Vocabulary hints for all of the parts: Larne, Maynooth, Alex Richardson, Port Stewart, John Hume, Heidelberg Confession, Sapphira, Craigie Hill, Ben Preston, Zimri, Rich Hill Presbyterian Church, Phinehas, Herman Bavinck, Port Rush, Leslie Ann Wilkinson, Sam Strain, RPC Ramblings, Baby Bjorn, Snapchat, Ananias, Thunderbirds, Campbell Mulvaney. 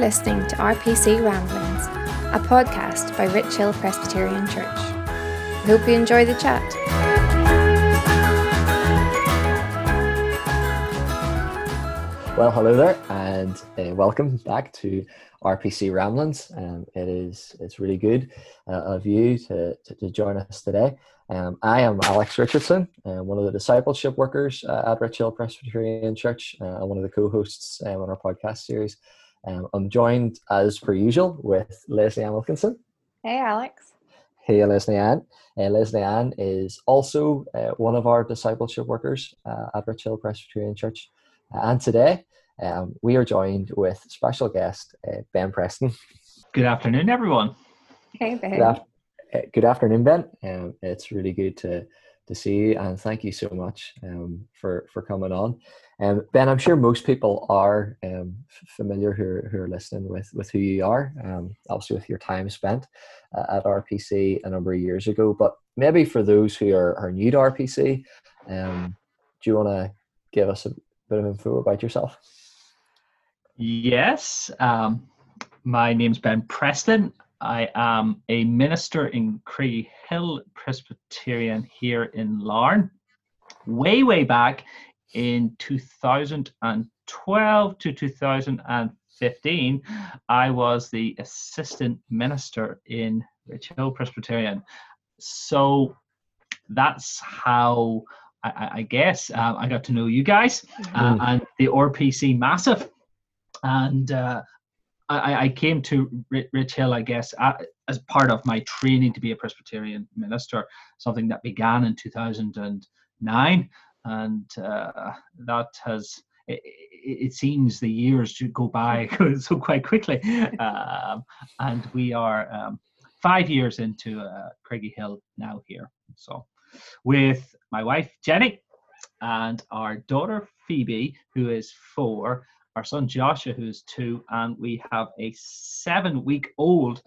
listening to RPC Ramblings, a podcast by Rich Hill Presbyterian Church. We hope you enjoy the chat. Well, hello there, and welcome back to RPC Ramblings. It's really good of you to join us today. I am Alex Richardson, one of the discipleship workers at Rich Hill Presbyterian Church, and one of the co-hosts on our podcast series. I'm joined, as per usual, with Leslie Ann Wilkinson. Hey, Alex. Hey, Leslie Ann. Leslie Ann is also one of our discipleship workers at Rich Hill Presbyterian Church. And today, we are joined with special guest, Ben Preston. Good afternoon, everyone. Hey, Ben. Good afternoon, Ben. It's really good to see you, and thank you so much for coming on. Ben, I'm sure most people are familiar who are listening with who you are, obviously with your time spent at RPC a number of years ago. But maybe for those who are new to RPC, do you want to give us a bit of info about yourself? Yes. My name's Ben Preston. I am a minister in Craigie Hill Presbyterian here in Larne. Way back in 2012 to 2015, I was the assistant minister in Rich Hill Presbyterian. So that's how I guess I got to know you guys and the RPC Massive. And I came to Rich Hill, I guess, as part of my training to be a Presbyterian minister, something that began in 2009, and that has, it seems the years to go by so quite quickly, and we are 5 years into Craigie Hill now here, so with my wife Jenny and our daughter Phoebe, who is 4, our son Joshua, who's 2, and we have a 7-week-old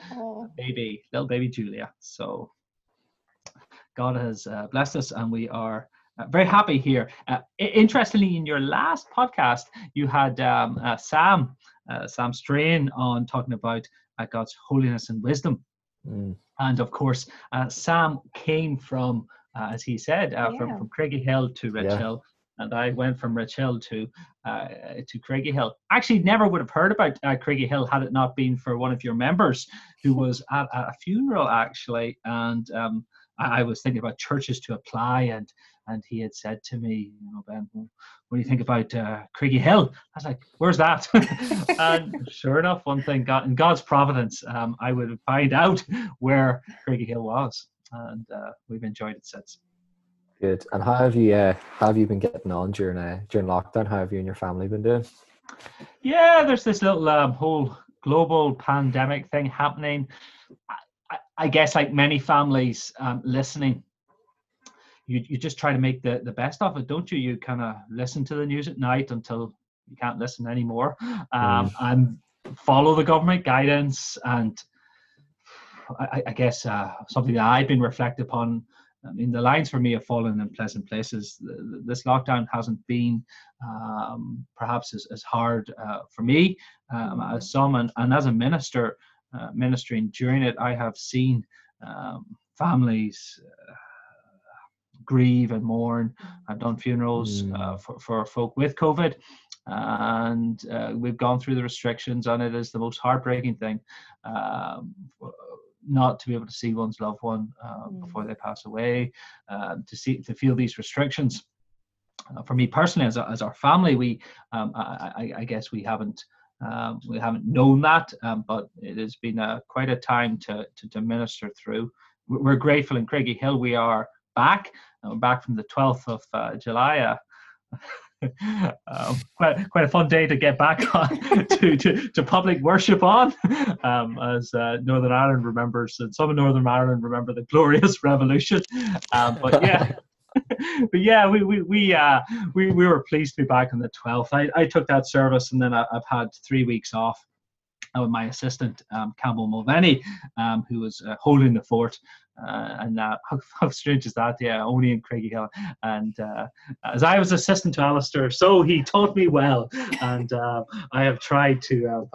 baby, little baby Julia. So God has blessed us, and we are very happy here. Interestingly, in your last podcast, you had Sam Strain on talking about God's holiness and wisdom. And of course, Sam came from, as he said, from Craigie Hill to Rich Hill. And I went from Rich Hill to Craigie Hill. Actually, never would have heard about Craigie Hill had it not been for one of your members who was at a funeral, actually. And I was thinking about churches to apply, and he had said to me, you know, Ben, what do you think about Craigie Hill? I was like, where's that? And sure enough, one thing, in God's providence, I would find out where Craigie Hill was. And we've enjoyed it since. Good. And how have you been getting on during lockdown? How have you and your family been doing? Yeah, there's this little whole global pandemic thing happening. I guess, like many families listening, you just try to make the best of it, don't you? You kind of listen to the news at night until you can't listen anymore, and follow the government guidance. And I guess something that I've been reflecting upon. I mean, the lines for me have fallen in pleasant places. This lockdown hasn't been perhaps as hard for me as some. And as a minister, ministering during it, I have seen families grieve and mourn. I've done funerals for folk with COVID. And we've gone through the restrictions, and it is the most heartbreaking thing. Not to be able to see one's loved one before they pass away, to feel these restrictions. For me personally, as our family, we I guess we haven't known that, but it has been quite a time to minister through. We're grateful in Craigie Hill. We are back. We're back from the 12th of July. Quite a fun day to get back on to public worship on, as Northern Ireland remembers, and some of Northern Ireland remember the Glorious Revolution. But yeah, we were pleased to be back on the 12th. I took that service, and then I've had 3 weeks off with my assistant Campbell Mulvaney, who was holding the fort And how strange is that? Yeah, only in Craigie Hill. And as I was assistant to Alistair, so he taught me well. And I have tried to,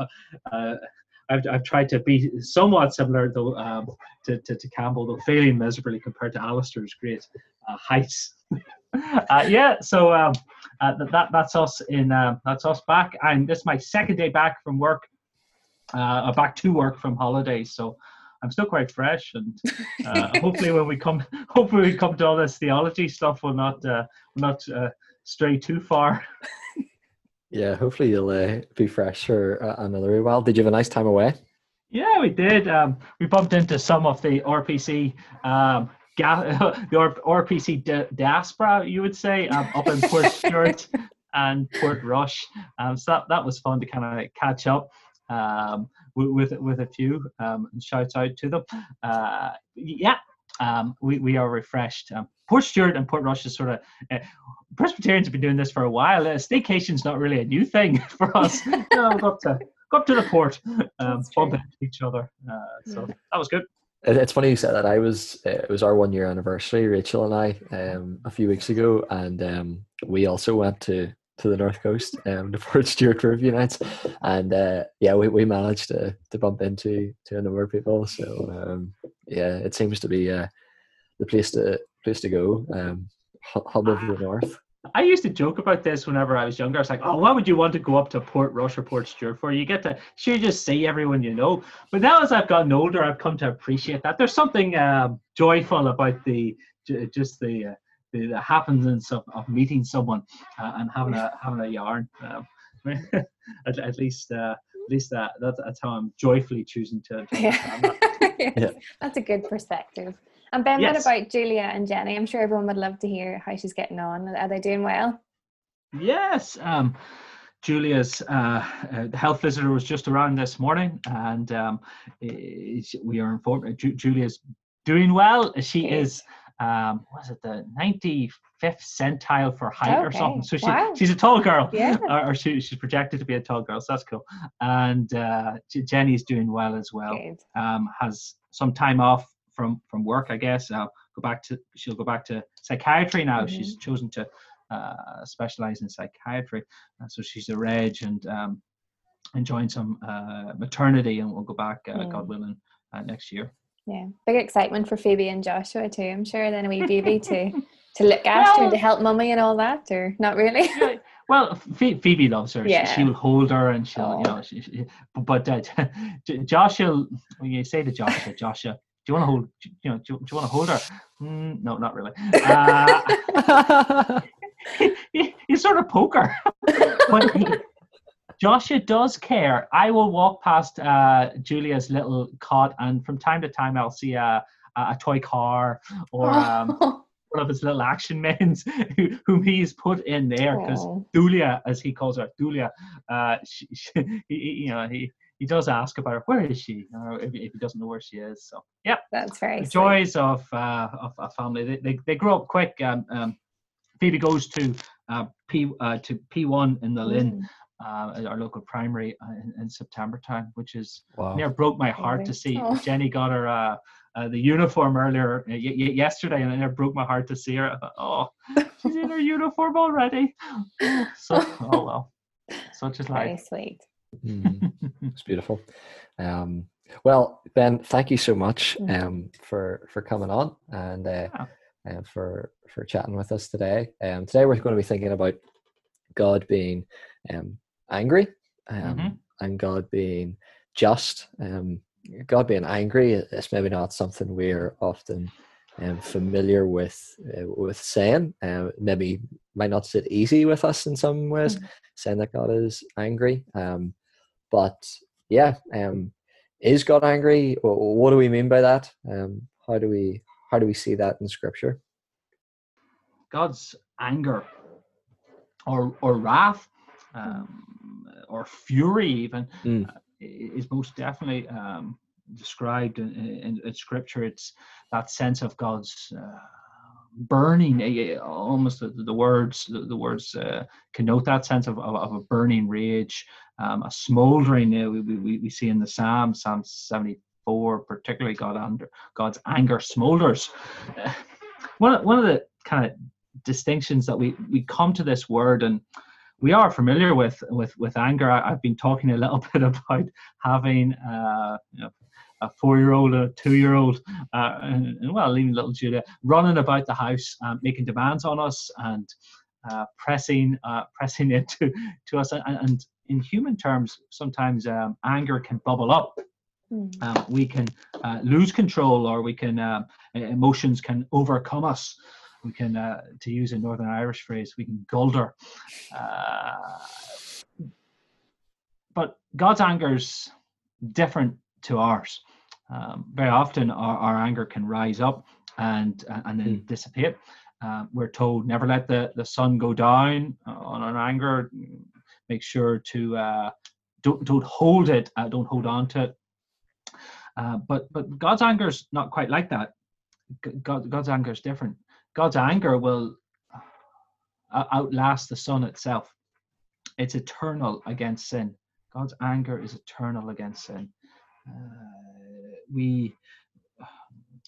I've tried to be somewhat similar, though, to Campbell, though failing miserably compared to Alistair's great heights. That's us in. That's us back. And this is my second day back from work, back to work from holidays. So I'm still quite fresh, and hopefully when we come, to all this theology stuff, we'll not stray too far. Yeah, hopefully you'll be fresh for another wee while. Did you have a nice time away? Yeah, we did. We bumped into some of the RPC, diaspora, you would say, up in Port Stewart and Port Rush. So that was fun to kind of like catch up with a few, and shout out to them. We are refreshed. Port Stewart and Port Rush is sort of, Presbyterians have been doing this for a while. Staycation's not really a new thing for us. Go up to the port, bump into each other. So that was good. It's funny you said that. It was our 1 year anniversary, Rachel and I, a few weeks ago, and we also went to the North Coast, to Port Stewart for a few nights, and we managed to bump into a number of people. So it seems to be the place to go, hub of the north. I used to joke about this whenever I was younger. I was like, why would you want to go up to Port Rush or Port Stewart for? You get to just see everyone you know. But now as I've gotten older, I've come to appreciate that. There's something joyful about the happenings of meeting someone and having a yarn. At least that's how I'm joyfully choosing to understand that. Yes. That's a good perspective. And Ben, what about Julia and Jenny? I'm sure everyone would love to hear how she's getting on. Are they doing well? Yes. Julia's the health visitor was just around this morning, and we are informed Julia's doing well. She is the 95th centile for height or something. So she's a tall girl, she's projected to be a tall girl. So that's cool. And Jenny's doing well as well. Has some time off from work, I guess. She'll go back to psychiatry now. Mm-hmm. She's chosen to specialize in psychiatry, so she's a reg and enjoying some maternity, and we'll go back, God willing, next year. Yeah, big excitement for Phoebe and Joshua too, I'm sure. Then a wee baby to look after and to help mummy and all that, or not really? Well, Phoebe loves her. Yeah. She'll hold her and she'll, Joshua, when you say to Joshua, do you want to hold? Do you want to hold her? No, not really. You sort of poke her. But Joshua does care. I will walk past Julia's little cot, and from time to time I'll see a toy car or one of his little action men whom he's put in there because Julia, as he calls her, Julia, he does ask about her. Where is she? If he doesn't know where she is. So yeah, that's very the joys of a family. They grow up quick. Phoebe goes to P1 in the Lynn, at our local primary in September time, which is near broke my heart to see. Jenny got her the uniform earlier yesterday, and it near broke my heart to see her. I thought, she's in her uniform already. So such is life. Very sweet. It's beautiful. Well, Ben, thank you so much for coming on and for chatting with us today. Today we're going to be thinking about God being angry, and God being just. God being angry is maybe not something we're often familiar with saying. Maybe might not sit easy with us in some ways, saying that God is angry. Is God angry? What do we mean by that? How do we see that in Scripture? God's anger, or wrath, or fury, even is most definitely described in Scripture. It's that sense of God's burning. Almost the words connote that sense of a burning rage, a smoldering. We see in the Psalms, Psalm 74. 4 particularly, God's anger smolders. One of the kind of distinctions that we come to this word, and we are familiar with anger. I've been talking a little bit about having a 4-year-old, a 2-year-old, and well, even little Judah running about the house, making demands on us and pressing it to us. And in human terms, sometimes anger can bubble up. We can lose control, or we can emotions can overcome us. We can, to use a Northern Irish phrase, we can gulder. But God's anger's different to ours. Very often our anger can rise up and then dissipate. We're told never let the sun go down on our anger. Make sure to don't hold it, don't hold on to it. But God's anger is not quite like that. God's anger is different. God's anger will outlast the sun itself. It's eternal against sin. God's anger is eternal against sin. We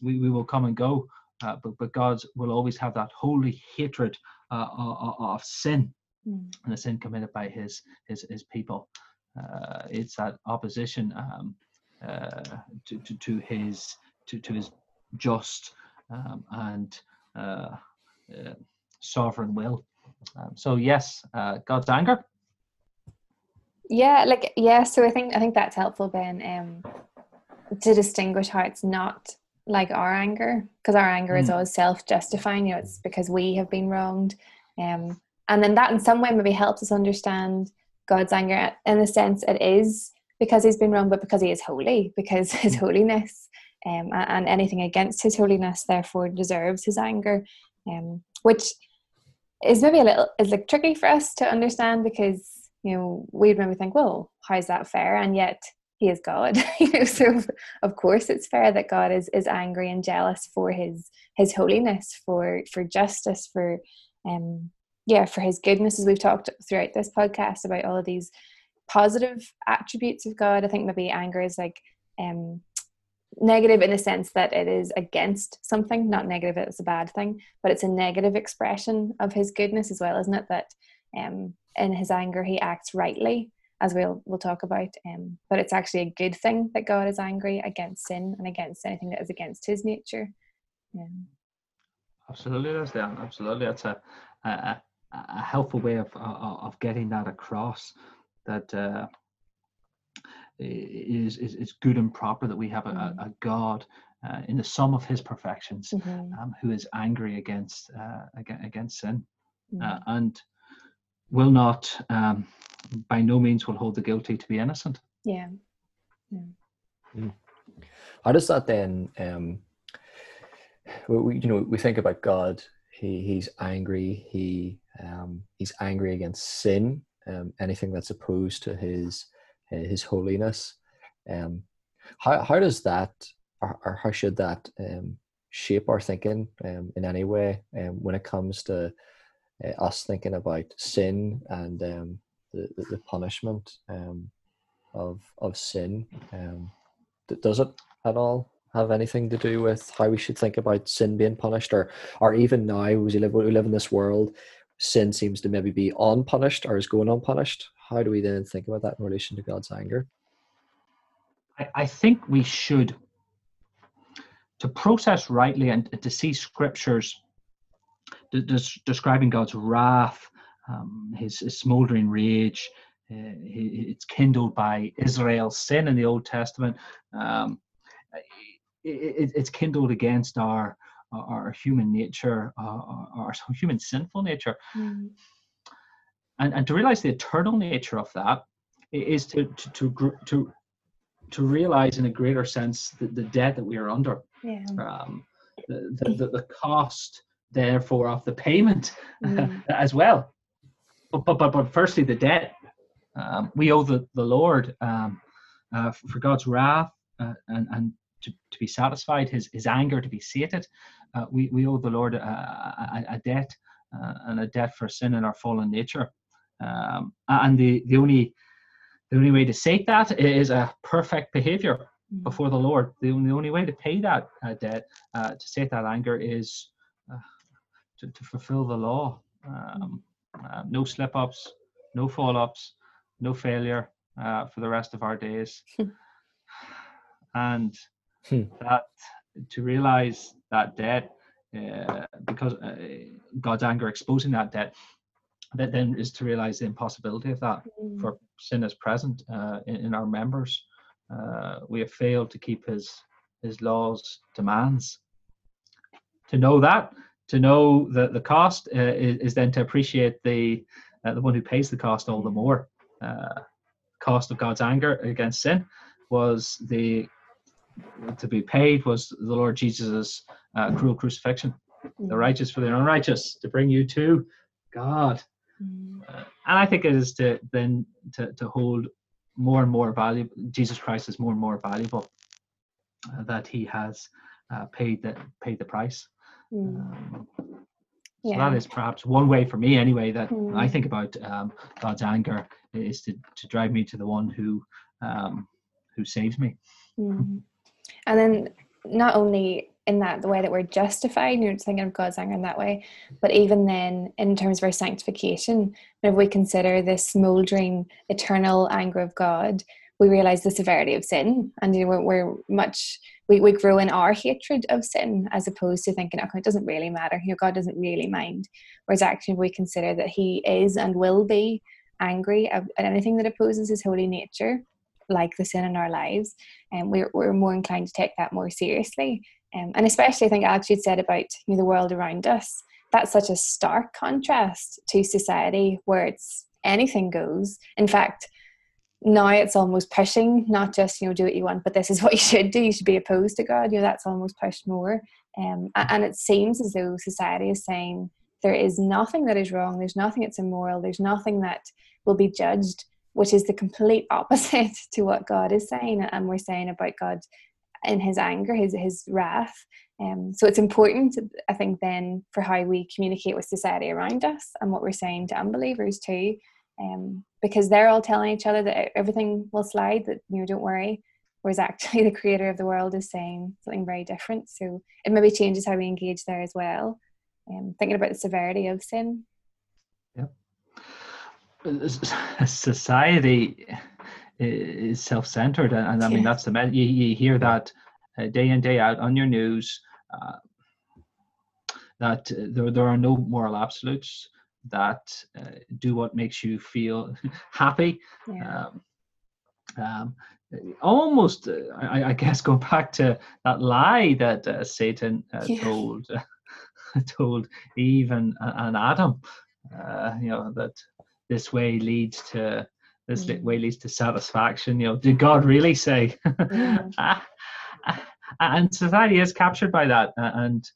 will come and go, but God will always have that holy hatred of sin and the sin committed by His people. It's that opposition to His just and sovereign will. So yes, God's anger. So I think that's helpful, Ben, to distinguish how it's not like our anger, because our anger is always self-justifying. You know, it's because we have been wronged, and then that in some way maybe helps us understand God's anger. In a sense, it is because He's been wronged, but because He is holy, because His holiness. And anything against His holiness, therefore, deserves His anger, which is maybe is tricky for us to understand, because you know we'd maybe think, well, how is that fair? And yet He is God, you know. So of course it's fair that God is angry and jealous for His holiness, for justice, for His goodness, as we've talked throughout this podcast about all of these positive attributes of God. I think maybe anger is like negative in the sense that it is against something, not negative it's a bad thing, but it's a negative expression of His goodness as well, isn't it? That in His anger He acts rightly, as we'll talk about, but it's actually a good thing that God is angry against sin and against anything that is against His nature. Absolutely that's a helpful way of getting that across, that is good and proper that we have a God in the sum of His perfections who is angry against sin and will not, by no means will hold the guilty to be innocent. How does that then, we think about God, he's angry, he's angry against sin, anything that's opposed to His holiness. How does that, or how should that shape our thinking in any way when it comes to us thinking about sin and the punishment of sin? Does it at all have anything to do with how we should think about sin being punished, or even now, as we live in this world, sin seems to maybe be unpunished or is going unpunished? How do we then think about that in relation to God's anger? I think we should, to process rightly and to see scriptures describing God's wrath, his smoldering rage. It's kindled by Israel's sin in the Old Testament. It's kindled against our human nature, our human sinful nature. And to realize the eternal nature of that is to realize in a greater sense the debt that we are under, the cost, therefore, of the payment as well. But firstly, the debt we owe the Lord for God's wrath and to be satisfied, His anger to be sated. We owe the Lord a debt and a debt for sin and our fallen nature. And the only way to sate that is a perfect behavior, before the Lord. The only way to pay that debt, to sate that anger, is to fulfill the law. No slip-ups, no fall-ups, no failure for the rest of our days. And that, to realize that debt, because God's anger exposing that debt, that then is to realize the impossibility of that, for sin is present in our members. We have failed to keep his laws, demands. To know that the cost is then to appreciate the one who pays the cost all the more. Cost of God's anger against sin was the Lord Jesus's cruel crucifixion, the righteous for the unrighteous, to bring you to God. And I think it is to hold more and more valuable. Jesus Christ is more and more valuable, that he has paid the price. So that is perhaps one way for me anyway that I think about God's anger, is to drive me to the one who saves me. And then not only in that, the way that we're justified, you're thinking of God's anger in that way, but even then in terms of our sanctification, if we consider this smouldering eternal anger of God, we realize the severity of sin, and we grow in our hatred of sin, as opposed to thinking, okay, it doesn't really matter, God doesn't really mind. Whereas actually we consider that he is and will be angry at anything that opposes his holy nature, like the sin in our lives, and we're more inclined to take that more seriously. And especially, I think Alex, you'd said about the world around us, that's such a stark contrast to society where it's anything goes. In fact, now it's almost pushing, not just, do what you want, but this is what you should do. You should be opposed to God. That's almost pushed more. And it seems as though society is saying there is nothing that is wrong. There's nothing that's immoral. There's nothing that will be judged, which is the complete opposite to what God is saying. And we're saying about God in his anger, his wrath. So it's important, I think, then for how we communicate with society around us and what we're saying to unbelievers too. Because they're all telling each other that everything will slide, that don't worry, whereas actually the creator of the world is saying something very different. So it maybe changes how we engage there as well, thinking about the severity of sin. Society is self-centered, and I mean that's the message. You hear that day in, day out on your news, that there are no moral absolutes, that do what makes you feel happy. Almost, I guess, go back to that lie that Satan told Eve and Adam. That this way leads to satisfaction. Did God really say? And society is captured by that, and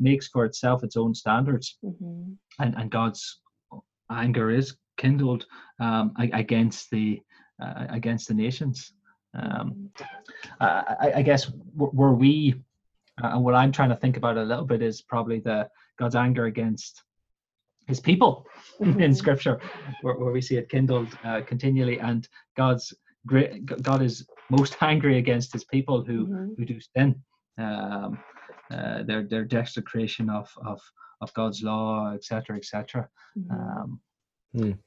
makes for itself its own standards. And God's anger is kindled against the nations. I guess where we and what I'm trying to think about a little bit is probably the God's anger against his people in Scripture, where we see it kindled continually, and God is most angry against his people who do sin. Their desecration of God's law, etc., etc. And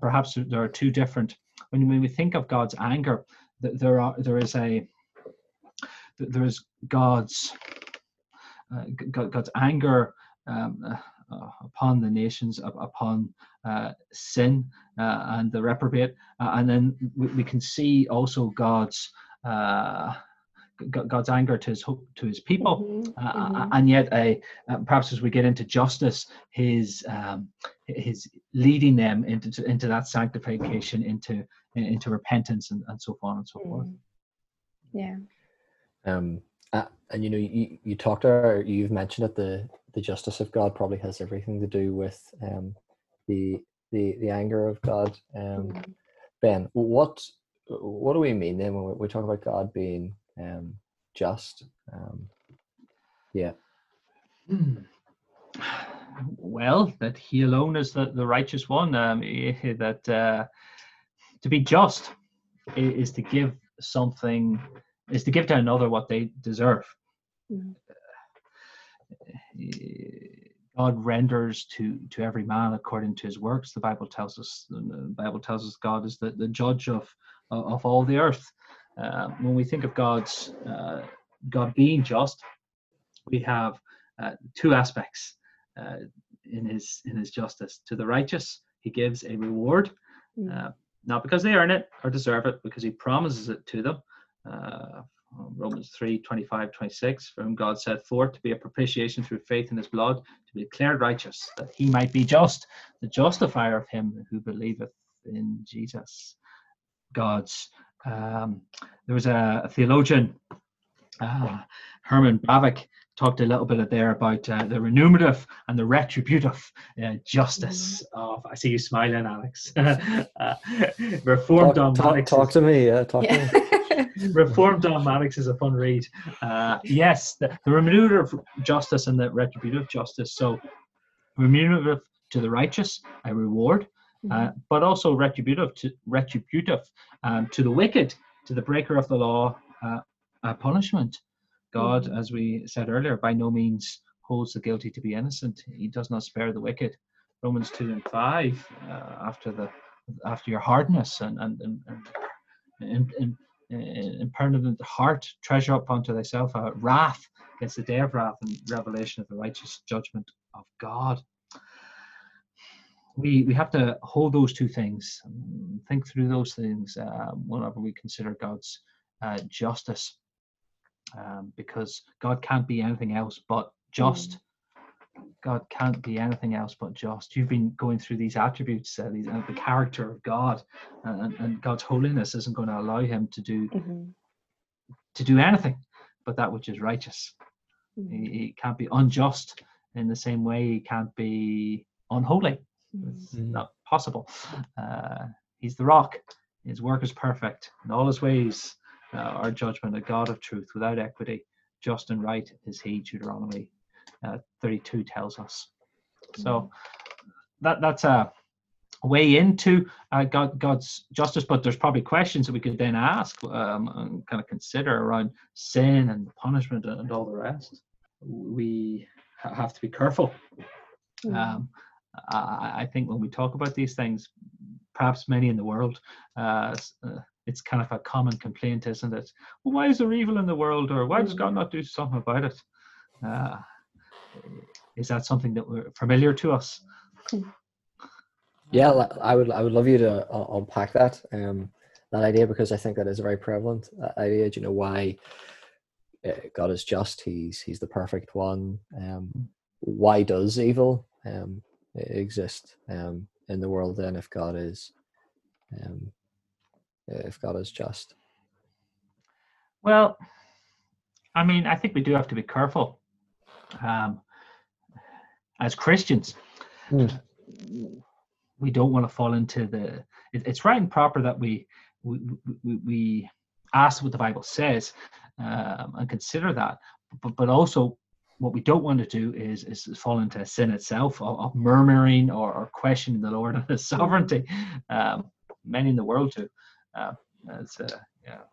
perhaps there are two different. When we think of God's anger, there is God's anger upon the nations, upon sin and the reprobate, and then we can see also God's anger to his people, and yet perhaps as we get into justice, his leading them into that sanctification, into repentance, and so on and so forth. And you talked, or you've mentioned it, the justice of God probably has everything to do with the anger of God. Ben, what do we mean then when we talk about God being just? Well, that he alone is the righteous one, that to be just is to give something is to give to another what they deserve. Mm-hmm. God renders to every man according to his works. The Bible tells us. The Bible tells us God is the judge of all the earth. When we think of God's God being just, we have two aspects in His justice. To the righteous, He gives a reward, not because they earn it or deserve it, because He promises it to them. Romans 3, 25, 26, for whom God set forth to be a propitiation through faith in his blood, to be declared righteous, that he might be just, the justifier of him who believeth in Jesus. God's, there was a theologian, Herman Bavinck, talked a little bit there about the remunerative and the retributive justice of, I see you smiling, Alex. Reformed dogmatics. Talk to me, talk to me. Reformed dogmatics is a fun read. Yes, the remunerative justice and the retributive justice. So remunerative to the righteous, a reward, but also retributive to the wicked, to the breaker of the law, a punishment. God, as we said earlier, by no means holds the guilty to be innocent. He does not spare the wicked. Romans 2 and 5, after your hardness and impertinent heart, treasure up unto thyself wrath. It's the day of wrath and revelation of the righteous judgment of God. We have to hold those two things, think through those things whenever we consider God's justice, because God can't be anything else but just. God can't be anything else but just. You've been going through these attributes, the character of God, and God's holiness isn't going to allow him to do anything but that which is righteous. He can't be unjust in the same way he can't be unholy. It's not possible. He's the rock. His work is perfect in all his ways. Our judgment, a God of truth without equity, just and right is he, Deuteronomy 32 tells us. So that's a way into God's justice, but there's probably questions that we could then ask and kind of consider around sin and punishment and all the rest. We have to be careful. I think when we talk about these things, perhaps many in the world, it's kind of a common complaint, isn't it? Well, why is there evil in the world, or why does God not do something about it? Is that something that we're familiar to us? Yeah, I would love you to unpack that idea, because I think that is a very prevalent idea. Do you know why God is just? He's the perfect one. Why does evil exist in the world then, if God is just? Well, I mean, I think we do have to be careful. As Christians, we don't want to fall into the. It's right and proper that we ask what the Bible says and consider that, but also what we don't want to do is fall into sin itself of murmuring or questioning the Lord and His sovereignty. Many in the world do. It's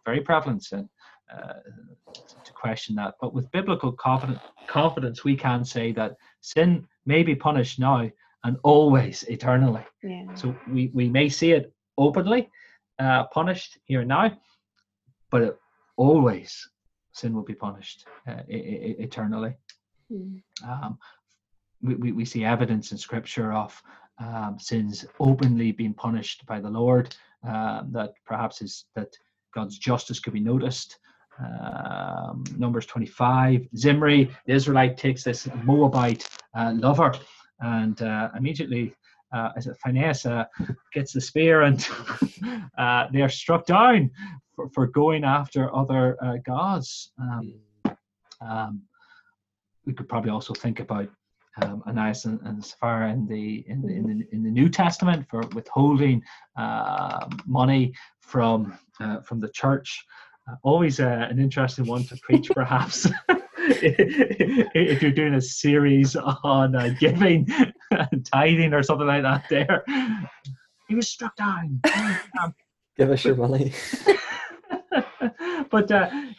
very prevalent sin. To question that, but with biblical confidence we can say that sin may be punished now and always eternally. So we may see it openly punished here and now, but always sin will be punished eternally. We see evidence in scripture of sins openly being punished by the Lord, that perhaps is that God's justice could be noticed. Numbers 25, Zimri, the Israelite, takes this Moabite lover, and immediately Phinehas gets the spear, and they are struck down for going after other gods. We could probably also think about Ananias and Sapphira in the New Testament for withholding money from the church. Always an interesting one to preach, perhaps, if you're doing a series on giving and tithing or something like that. There, he was struck down. Give us your money. But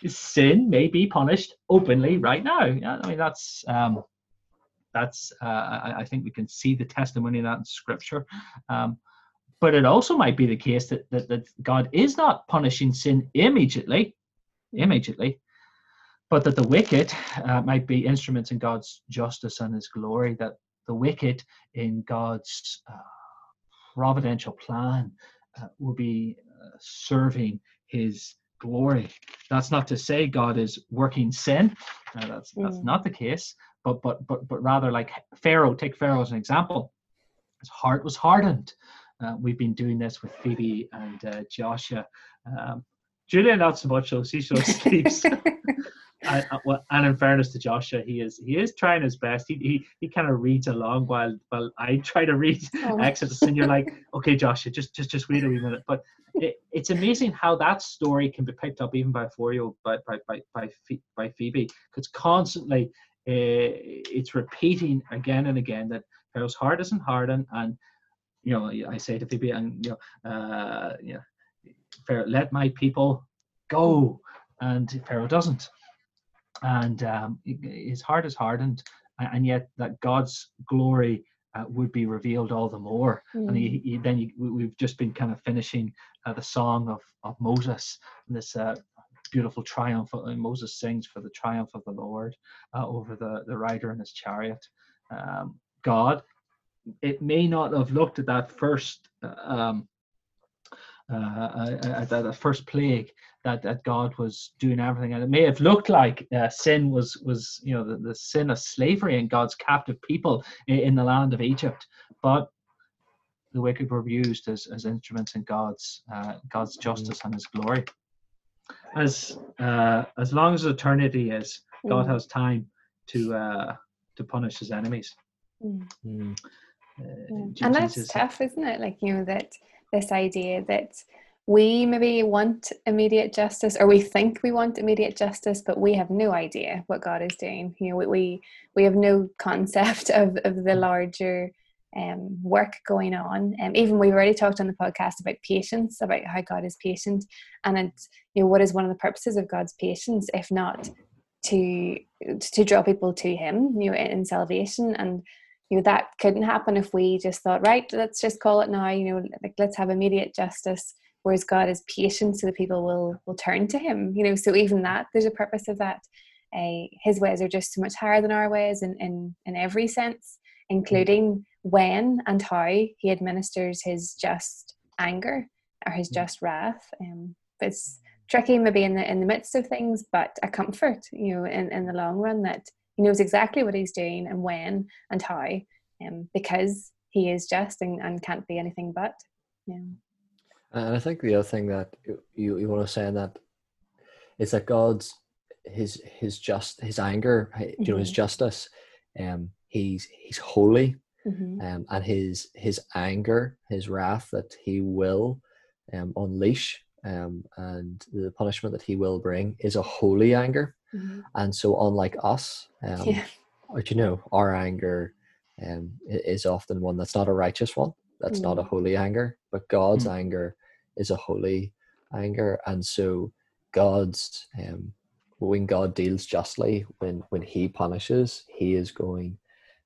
sin may be punished openly right now. Yeah, I mean, that's I think we can see the testimony of that in Scripture. But it also might be the case that God is not punishing sin immediately, but that the wicked might be instruments in God's justice and his glory, that the wicked in God's providential plan will be serving his glory. That's not to say God is working sin. That's not the case, but rather, like Pharaoh, take Pharaoh as an example. His heart was hardened. We've been doing this with Phoebe and Joshua. Julia, not so much, though. She sort of sleeps. And in fairness to Joshua, he is trying his best. He kind of reads along while I try to read Exodus, and you're like, okay, Joshua, just wait a wee minute. But it's amazing how that story can be picked up even by a 4-year-old by Phoebe, because constantly it's repeating again and again that Pharaoh's heart isn't hardened, and you know, I say to Phoebe, and you know, Pharaoh, let my people go, and Pharaoh doesn't, and his heart is hardened, and yet that God's glory would be revealed all the more. And we've just been kind of finishing the song of Moses, and this beautiful triumph. Moses sings for the triumph of the Lord over the rider and his chariot. God, it may not have looked at that first the first plague that God was doing everything, and it may have looked like sin was you know the sin of slavery and God's captive people in the land of Egypt, but the wicked were used as instruments in God's justice and his glory. As long as eternity is, God has time to punish his enemies. And that's tough, isn't it? Like, you know, that this idea that we maybe want immediate justice, or we think we want immediate justice, but we have no idea what God is doing. You know, we have no concept of the larger work going on. Even we've already talked on the podcast about patience, about how God is patient, and it's, you know, what is one of the purposes of God's patience if not to draw people to Him, you know, in salvation. And you know, that couldn't happen if we just thought, right, let's just call it now, you know, like, let's have immediate justice, whereas God is patient so that people will turn to him, you know. So even that, there's a purpose of that. His ways are just so much higher than our ways in every sense, including when and how he administers his just anger or his just wrath. It's tricky maybe in the midst of things, but a comfort, you know, in the long run, that he knows exactly what he's doing and when and how, because he is just and can't be anything but. Yeah. And I think the other thing that you want to say in that is that God's his anger, you know, his justice. He's holy, and his anger, his wrath that he will unleash, and the punishment that he will bring is a holy anger. And so, unlike us, you know, our anger is often one that's not a righteous one, that's not a holy anger, but God's anger is a holy anger. And so God's when God deals justly, when he punishes, he is going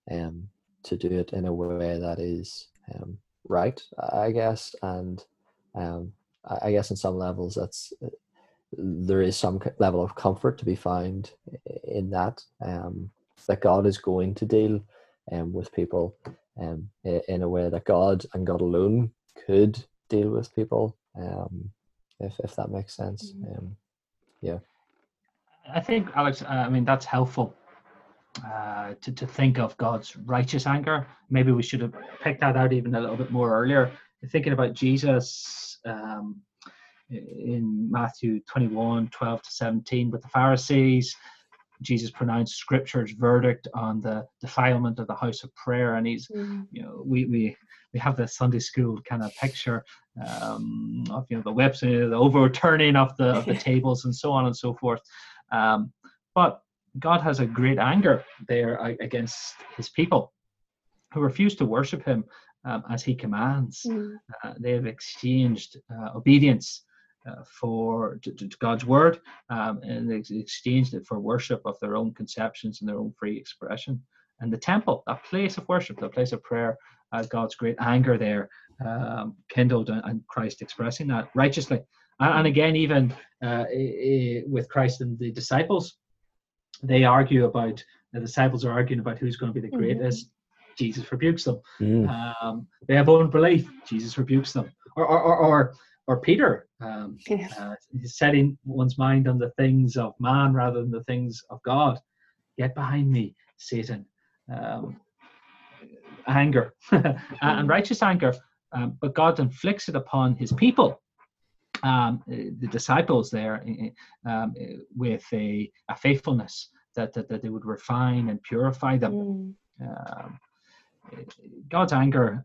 to do it in a way that is right, I guess. And I guess in some levels that's there is some level of comfort to be found in that, that God is going to deal with people in a way that God and God alone could deal with people, if that makes sense. Yeah. I think, Alex, I mean, that's helpful to think of God's righteous anger. Maybe we should have picked that out even a little bit more earlier. Thinking about Jesus, in Matthew 21, 12 to 17, with the Pharisees, Jesus pronounced Scripture's verdict on the defilement of the house of prayer, and he's, you know, we have the Sunday school kind of picture of, you know, the whips and the overturning of the tables and so on and so forth. But God has a great anger there against His people who refuse to worship Him as He commands. They have exchanged obedience to God's word, and they exchanged it for worship of their own conceptions and their own free expression. And the temple, that place of worship, that place of prayer, God's great anger there kindled, and Christ expressing that righteously. And again, even with Christ and the disciples, the disciples are arguing about who's going to be the greatest. Jesus rebukes them. They have unbelief. Jesus rebukes them. Or Peter, setting one's mind on the things of man rather than the things of God. Get behind me, Satan. Anger and righteous anger, but God inflicts it upon his people, the disciples there, with a faithfulness that they would refine and purify them. God's anger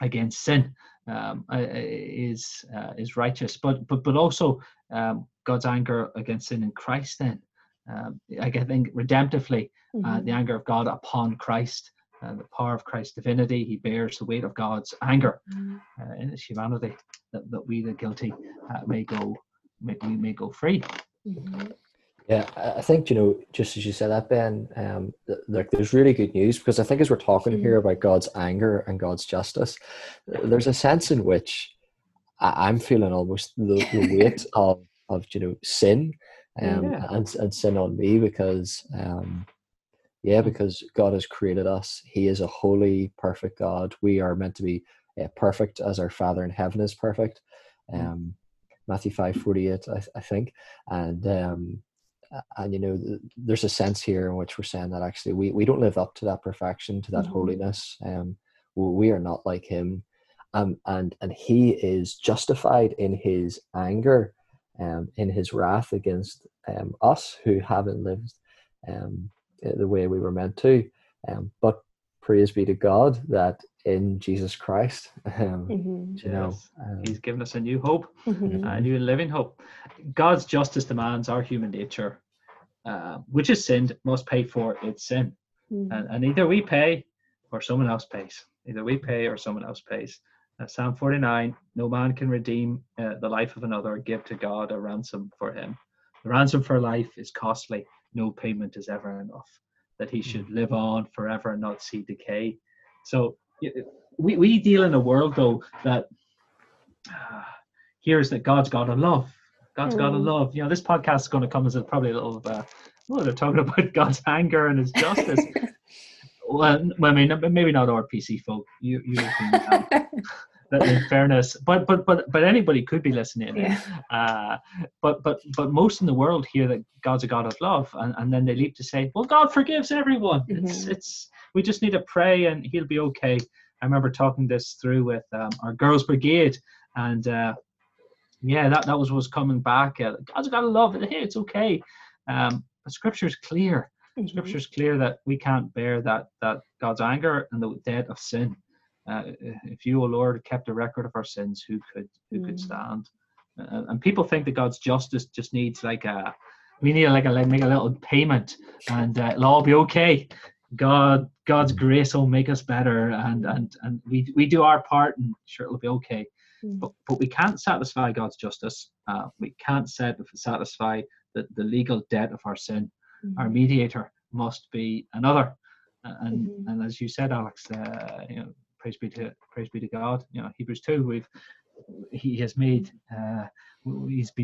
against sin is righteous, but also God's anger against sin in Christ then. I think redemptively, the anger of God upon Christ, the power of Christ's divinity, he bears the weight of God's anger in his humanity, that we the guilty may go free. Yeah, I think, just as you said that, Ben, there's really good news, because I think as we're talking here about God's anger and God's justice, there's a sense in which I'm feeling almost the weight of sin. And sin on me, because because God has created us. He is a holy, perfect God. We are meant to be perfect as our Father in heaven is perfect. Matthew 5:48, I think. And there's a sense here in which we're saying that actually we don't live up to that perfection, to that holiness. We are not like him, and he is justified in his anger, in his wrath against us who haven't lived the way we were meant to. But praise be to God that in Jesus Christ, he's given us a new hope, a new and living hope. God's justice demands our human nature, which is sinned, must pay for its sin. And either we pay or someone else pays. Psalm 49, no man can redeem the life of another or give to God a ransom for him. The ransom for life is costly. No payment is ever enough, that he should live on forever and not see decay. So we deal in a world, though, that hears that God's God of love. God's God of love. This podcast is going to come as probably a little, they're talking about God's anger and his justice. Well, I mean, maybe not RPC folk. You can, in fairness, but anybody could be listening. But most in the world hear that God's a God of love, and then they leap to say, well, God forgives everyone. We just need to pray and he'll be okay. I remember talking this through with our girls' brigade, and that was what's coming back. God's a God of love. Hey, it's okay. But Scripture's clear. Scripture is clear that we can't bear that God's anger and the debt of sin. If you, O Lord, kept a record of our sins, who could stand? And people think that God's justice just needs make a little payment, and it'll all be okay. God's grace will make us better, and we do our part, and sure it'll be okay. But we can't satisfy God's justice. We can't satisfy the legal debt of our sin. Our mediator must be another, and as you said, Alex, praise be to God. Hebrews 2, he's been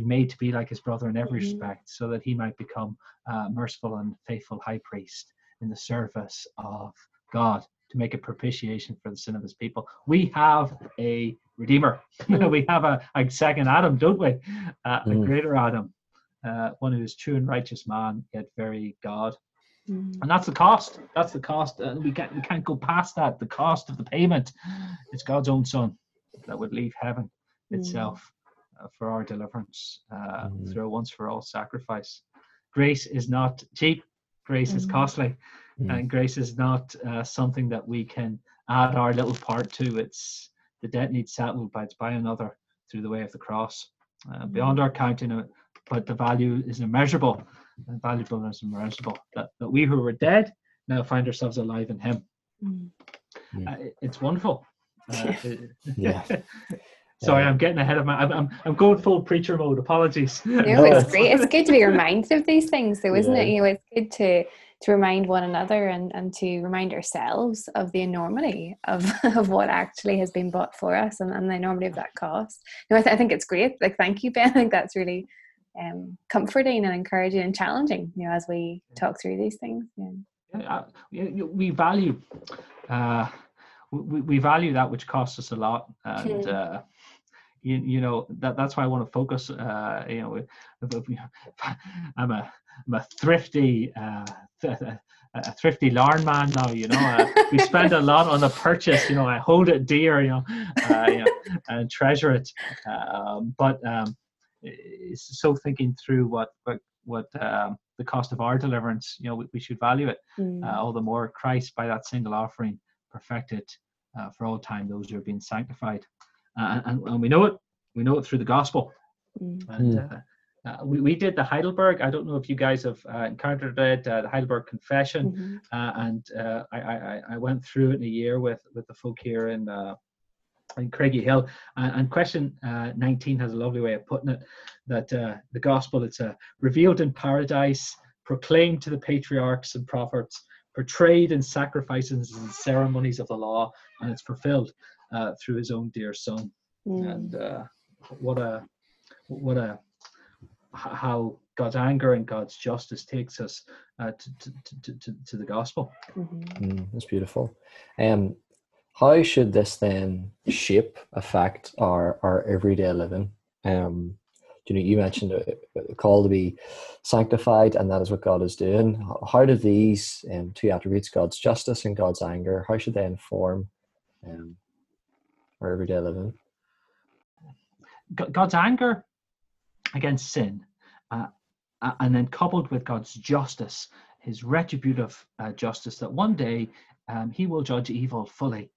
made to be like his brother in every respect, so that he might become a merciful and faithful high priest in the service of God to make a propitiation for the sin of his people. We have a redeemer. We have a second Adam, don't we? A greater Adam. One who is true and righteous man, yet very God. And that's the cost. We can't go past that. The cost of the payment. It's God's own son that would leave heaven itself for our deliverance through a once for all sacrifice. Grace is not cheap. Grace is costly. And grace is not something that we can add our little part to. It's the debt needs settled by another through the way of the cross. Beyond our counting of, but the value is immeasurable, and valuable is immeasurable, that we who were dead now find ourselves alive in him. It's wonderful. Sorry, I'm getting ahead of my. I'm going full preacher mode. Apologies. No, it's great. It's good to be reminded of these things, though, isn't it? You know, it's good to remind one another and to remind ourselves of the enormity of what actually has been bought for us and the enormity of that cost. No, I think it's great. Like, thank you, Ben. I think that's really comforting and encouraging and challenging. You know, as we talk through these things. Yeah, we value that which costs us a lot, and. You know, that's why I want to focus. You know, I'm a thrifty Larne man now. You know, we spend a lot on the purchase. You know, I hold it dear. You know, and treasure it. But it's so thinking through what the cost of our deliverance. You know, we should value it all the more. Christ, by that single offering, perfected for all time those who are being sanctified. And we know it through the gospel. And we did the Heidelberg. I don't know if you guys have encountered it, the Heidelberg Confession. And I went through it in a year with the folk here in Craigie Hill. And question 19 has a lovely way of putting it, that the gospel, it's revealed in paradise, proclaimed to the patriarchs and prophets, portrayed in sacrifices and ceremonies of the law, and it's fulfilled through his own dear son. And how God's anger and God's justice takes us to the gospel. That's beautiful. How should this then shape, affect our everyday living? You know, you mentioned a call to be sanctified, and that is what God is doing. How do these two attributes, God's justice and God's anger, how should they inform our everyday living? God's anger against sin, and then coupled with God's justice, his retributive justice, that one day he will judge evil fully.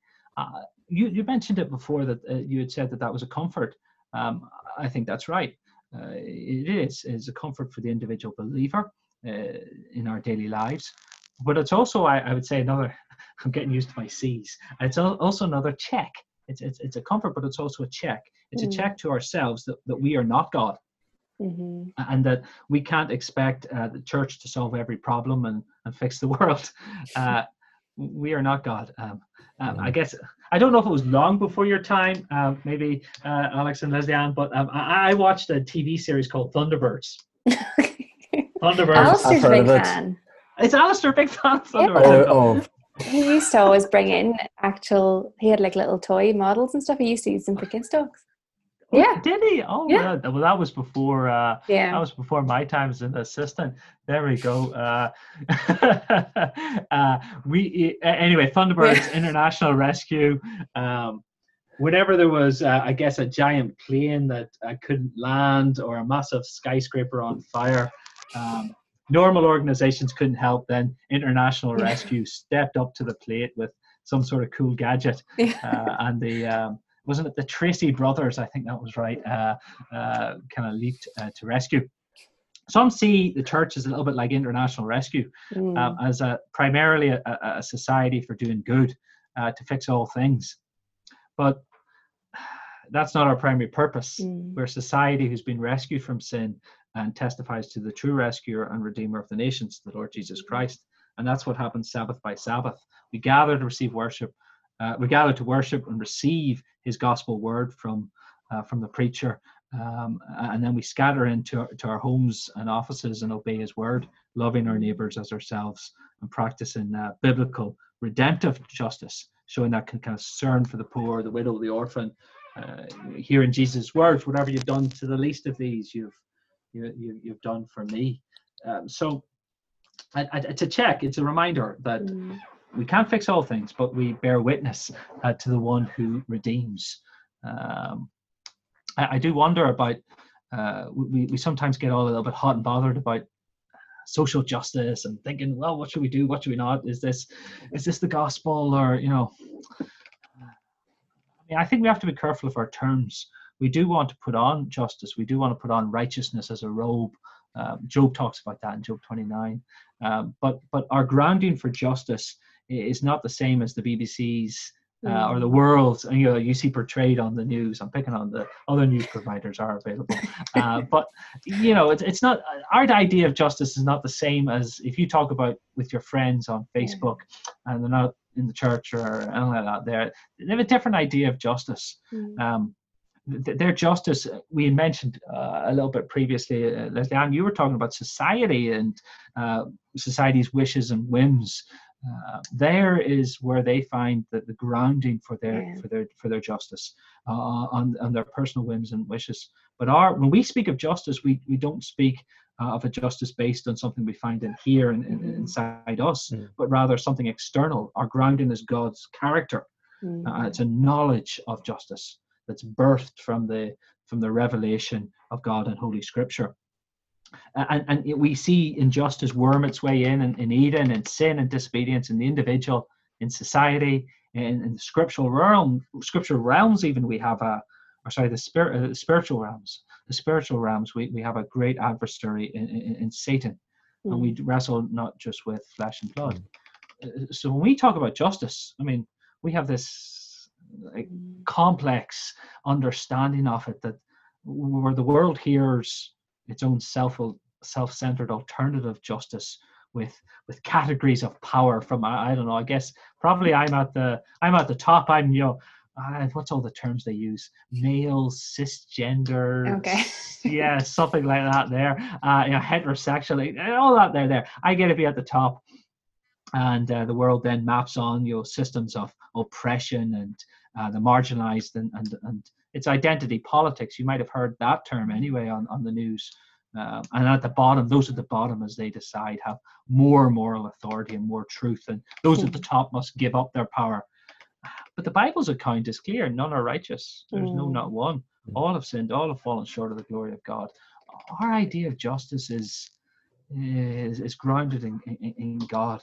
You mentioned it before that you had said that was a comfort. I think that's right. It is a comfort for the individual believer in our daily lives, but it's also, I would say, another. I'm getting used to my C's. It's also another check. It's a comfort, but it's also a check. It's a check to ourselves that we are not God, and that we can't expect the church to solve every problem and fix the world. We are not God. I guess, I don't know if it was long before your time, maybe Alex and Leslie Ann, but I watched a TV series called Thunderbirds. Thunderbirds. Alistair's a big fan. It's Alistair, big fan. Thunderbirds. Yeah. Oh. He used to always bring in he had like little toy models and stuff. He used to use them for kids' dogs. Oh, yeah. Did he? Oh, yeah. Well, that was before that was before my time as an assistant. There we go. Anyway, Thunderbirds International Rescue. Whenever there was, I guess, a giant plane that couldn't land or a massive skyscraper on fire, normal organizations couldn't help. Then International Rescue stepped up to the plate with some sort of cool gadget, and the wasn't it the Tracy brothers? I think that was right. Kind of leaped to rescue. Some see the church as a little bit like International Rescue, as primarily a society for doing good, to fix all things. But that's not our primary purpose. We're a society who's been rescued from sin and testifies to the true rescuer and redeemer of the nations, the Lord Jesus Christ. And that's what happens Sabbath by Sabbath. We gather to receive worship. We gather to worship and receive his gospel word from the preacher. And then we scatter into our homes and offices and obey his word, loving our neighbors as ourselves and practicing biblical redemptive justice, showing that concern for the poor, the widow, the orphan. Hearing Jesus' words, whatever you've done to the least of these, you've done for me. So it's a check. It's a reminder that we can't fix all things, but we bear witness to the one who redeems. I do wonder about, we sometimes get all a little bit hot and bothered about social justice and thinking, well, what should we do? What should we not? Is this the gospel? Or, you know, I think we have to be careful of our terms. We do want to put on justice. We do want to put on righteousness as a robe. Job talks about that in Job 29. But our grounding for justice is not the same as the BBC's or the world, you know, you see portrayed on the news. I'm picking on the other news providers are available. But, you know, it's not, our idea of justice is not the same as if you talk about with your friends on Facebook and they're not in the church or anything like that. They have a different idea of justice. Their justice, we mentioned a little bit previously, Leslie Ann, you were talking about society and society's wishes and whims. There is where they find the grounding for their for their justice on their personal whims and wishes. But when we speak of justice, we don't speak of a justice based on something we find in here and inside us, but rather something external. Our grounding is God's character. It's a knowledge of justice that's birthed from the revelation of God and Holy Scripture. And we see injustice worm its way in Eden, and sin and disobedience in the individual, in society, in the scriptural realms. Even we have the spiritual realms. The spiritual realms, we have a great adversary in Satan, and we wrestle not just with flesh and blood. So when we talk about justice, I mean, we have this complex understanding of it, that where the world hears its own self-centered alternative justice with categories of power from, I don't know, I guess probably I'm at the top. I'm, you know, what's all the terms they use? Male, cisgender, something like that there, you know, heterosexual, all that there. I get to be at the top. And the world then maps on, you know, systems of oppression and the marginalized and it's identity politics. You might have heard that term anyway on the news. And at the bottom, those at the bottom, as they decide, have more moral authority and more truth. And those at the top must give up their power. But the Bible's account is clear. None are righteous. There's no, not one. All have sinned. All have fallen short of the glory of God. Our idea of justice is grounded in God.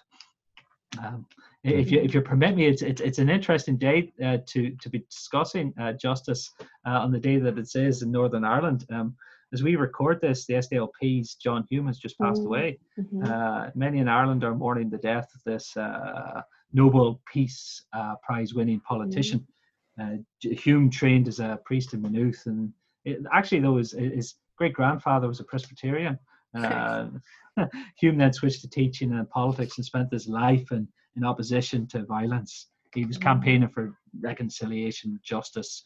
If you permit me, it's an interesting day to be discussing justice on the day that it is in Northern Ireland. As we record this, the SDLP's John Hume has just passed away. Many in Ireland are mourning the death of this Nobel Peace Prize-winning politician. Hume trained as a priest in Maynooth, and his great-grandfather was a Presbyterian. Hume then switched to teaching and politics and spent his life in opposition to violence. He was campaigning for reconciliation, justice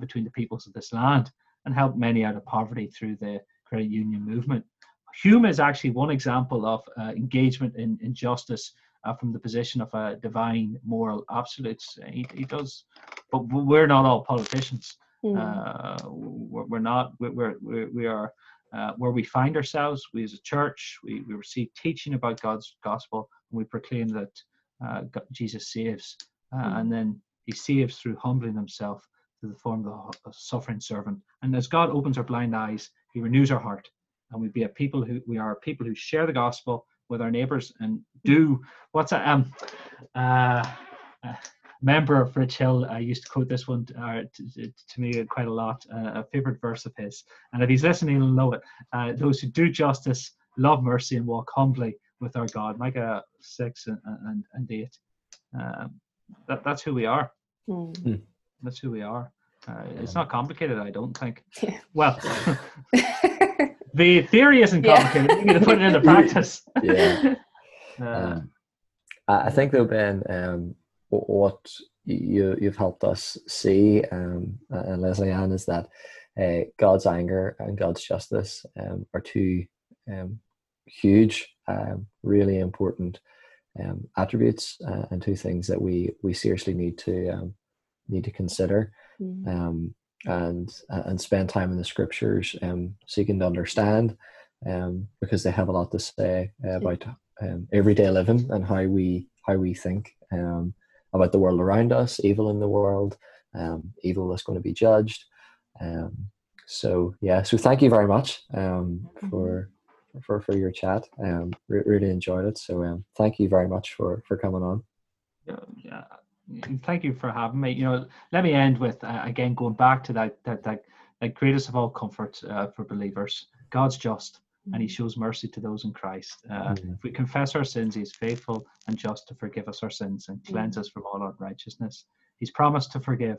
between the peoples of this land, and helped many out of poverty through the credit union movement. Hume is actually one example of engagement in justice from the position of a divine moral absolutes. He does, but we're not all politicians. We're not. We are. Where we find ourselves, we as a church, we receive teaching about God's gospel, and we proclaim that Jesus saves, and then he saves through humbling himself through the form of a suffering servant. And as God opens our blind eyes, he renews our heart, and we are a people who share the gospel with our neighbours and do what's a member of Rich Hill used to quote this one to me quite a lot, a favourite verse of his. And if he's listening, he'll know it. Those who do justice, love mercy, and walk humbly with our God. Micah 6 and 8. That's who we are. That's who we are. It's not complicated, I don't think. Yeah. Well, the theory isn't complicated. We need to put it into practice. I think there'll been... what you've helped us see, and Leslie Ann, is that God's anger and God's justice are two huge, really important attributes, and two things that we seriously need to consider, and spend time in the Scriptures seeking to understand, because they have a lot to say about everyday living and how we think. About the world around us, evil in the world, evil that's going to be judged. So thank you very much for your chat. Really enjoyed it. So thank you very much for coming on. Yeah, thank you for having me. You know, let me end with again going back to that greatest of all comfort for believers. God's just, and he shows mercy to those in Christ. If we confess our sins, he is faithful and just to forgive us our sins and cleanse us from all unrighteousness. He's promised to forgive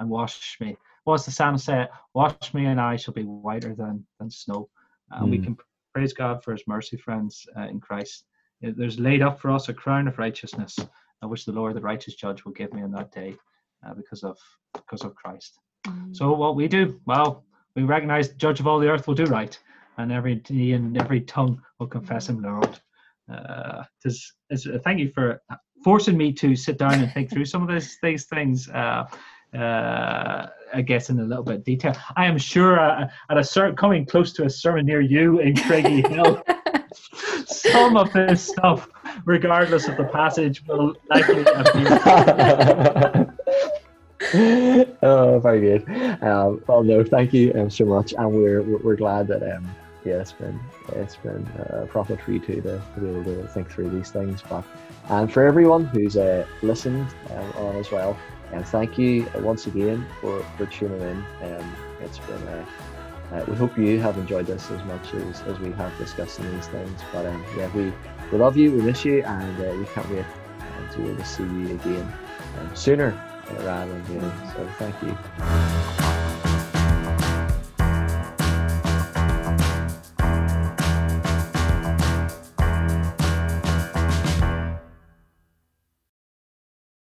and wash me. What's the psalm say? Wash me and I shall be whiter than snow. And we can praise God for his mercy, friends, in Christ. There's laid up for us a crown of righteousness, which the Lord, the righteous judge, will give me on that day because of Christ. So what we do, well, we recognize the judge of all the earth will do right, and every knee and every tongue will confess him, Lord. Thank you for forcing me to sit down and think through some of these things, I guess, in a little bit of detail. I am sure coming close to a sermon near you in Craigie Hill, some of this stuff, regardless of the passage, will likely appear. Oh, very good. Well, no, thank you so much, and we're glad that it's been a profit for you too to be able to think through these things. But and for everyone who's listened on as well, and thank you once again for tuning in. It's been. We hope you have enjoyed this as much as we have discussing these things. But we love you, we miss you, and we can't wait to see you again sooner. Rather than so, thank you.